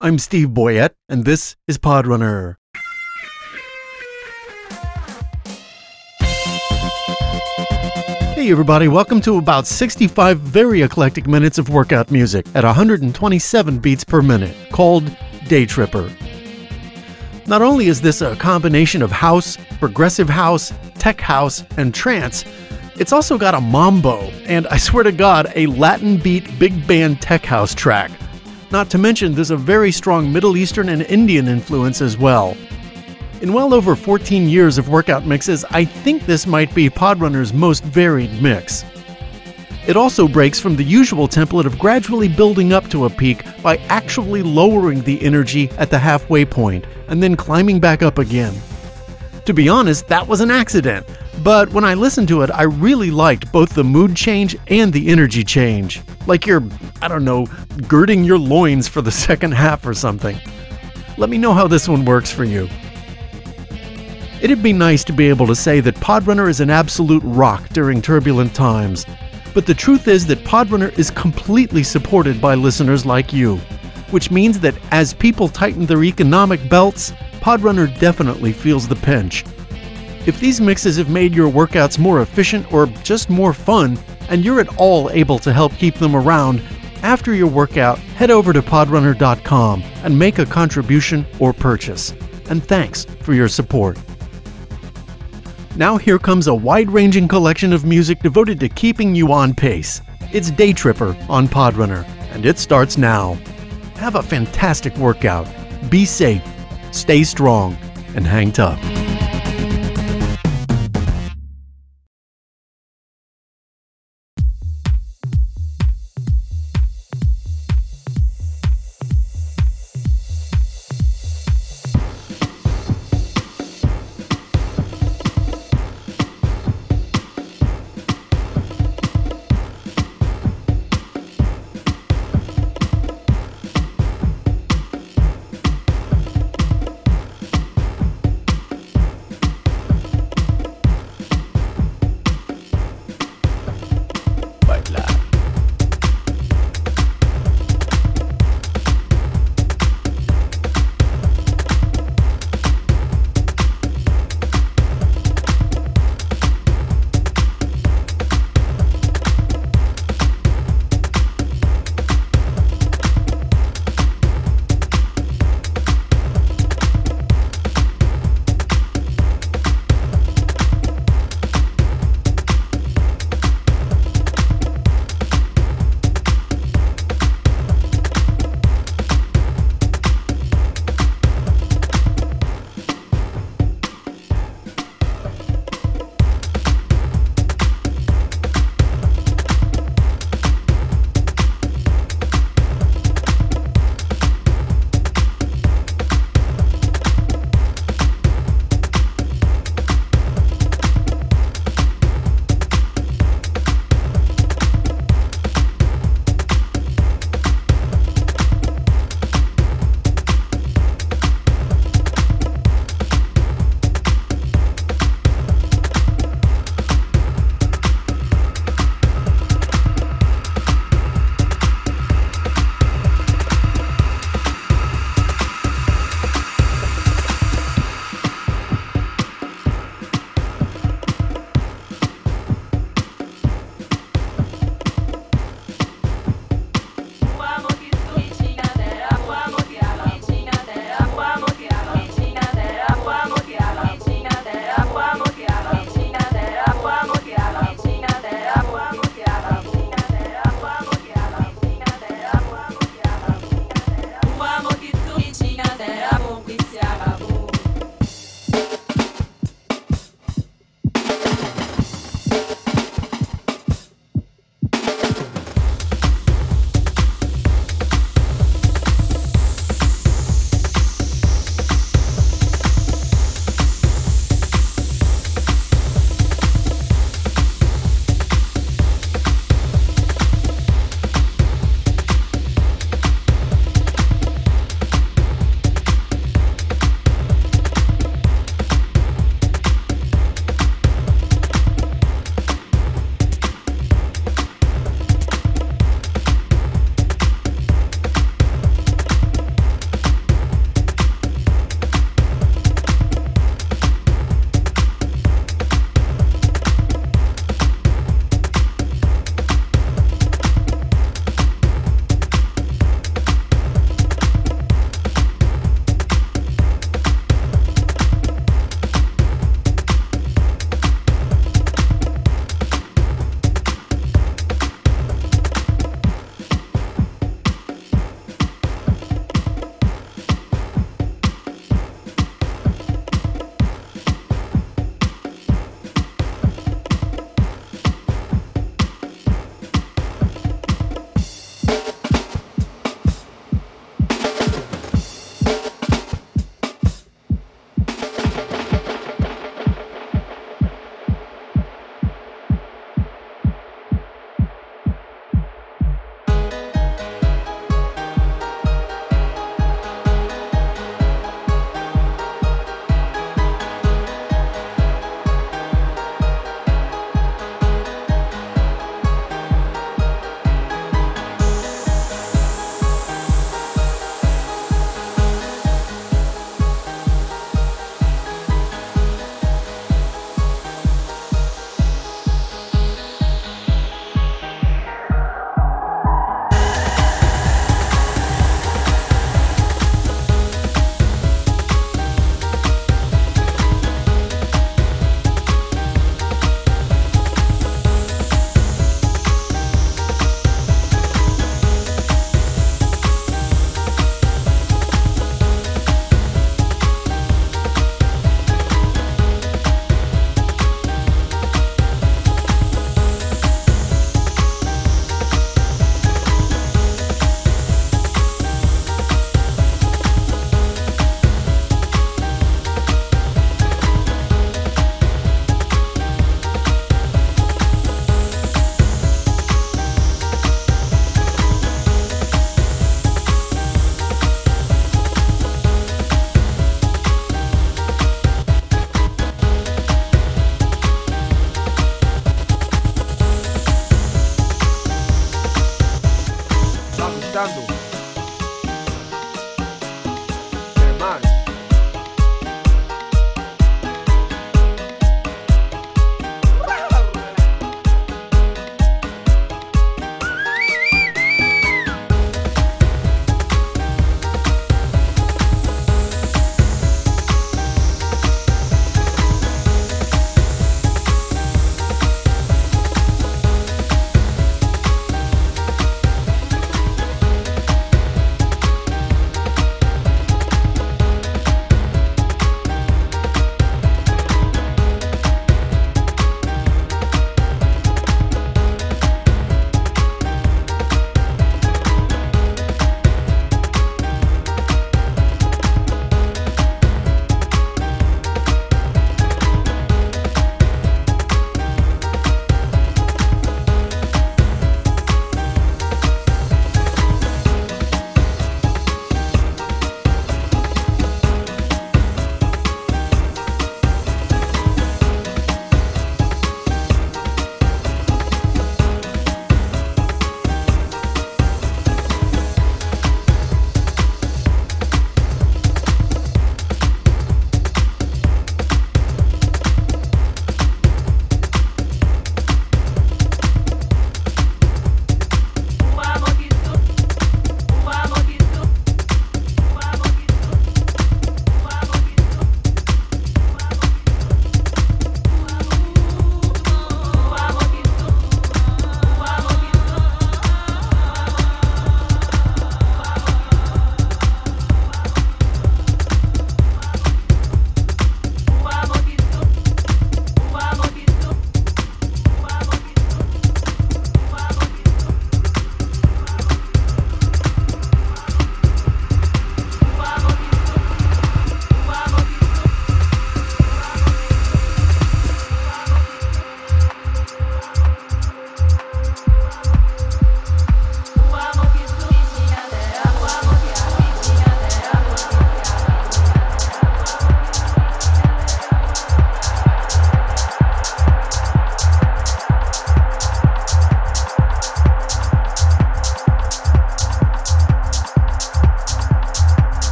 I'm Steve Boyette, and this is Podrunner. Hey everybody, welcome to about 65 very eclectic minutes of workout music at 127 beats per minute, called Day Tripper. Not only is this a combination of house, progressive house, tech house, and trance, it's also got a mambo, and I swear to God, a Latin beat big band tech house track. Not to mention, there's a very strong Middle Eastern and Indian influence as well. In well over 14 years of workout mixes, I think this might be Podrunner's most varied mix. It also breaks from the usual template of gradually building up to a peak by actually lowering the energy at the halfway point, and then climbing back up again. To be honest, that was an accident, but when I listened to it, I really liked both the mood change and the energy change. Like you're, girding your loins for the second half or something. Let me know how this one works for you. It'd be nice to be able to say that Podrunner is an absolute rock during turbulent times, but the truth is that Podrunner is completely supported by listeners like you, which means that as people tighten their economic belts, Podrunner definitely feels the pinch. If these mixes have made your workouts more efficient or just more fun, and you're at all able to help keep them around, after your workout, head over to podrunner.com and make a contribution or purchase. And thanks for your support. Now here comes a wide-ranging collection of music devoted to keeping you on pace. It's Day Tripper on Podrunner, and it starts now. Have a fantastic workout, be safe, stay strong, and hang tough.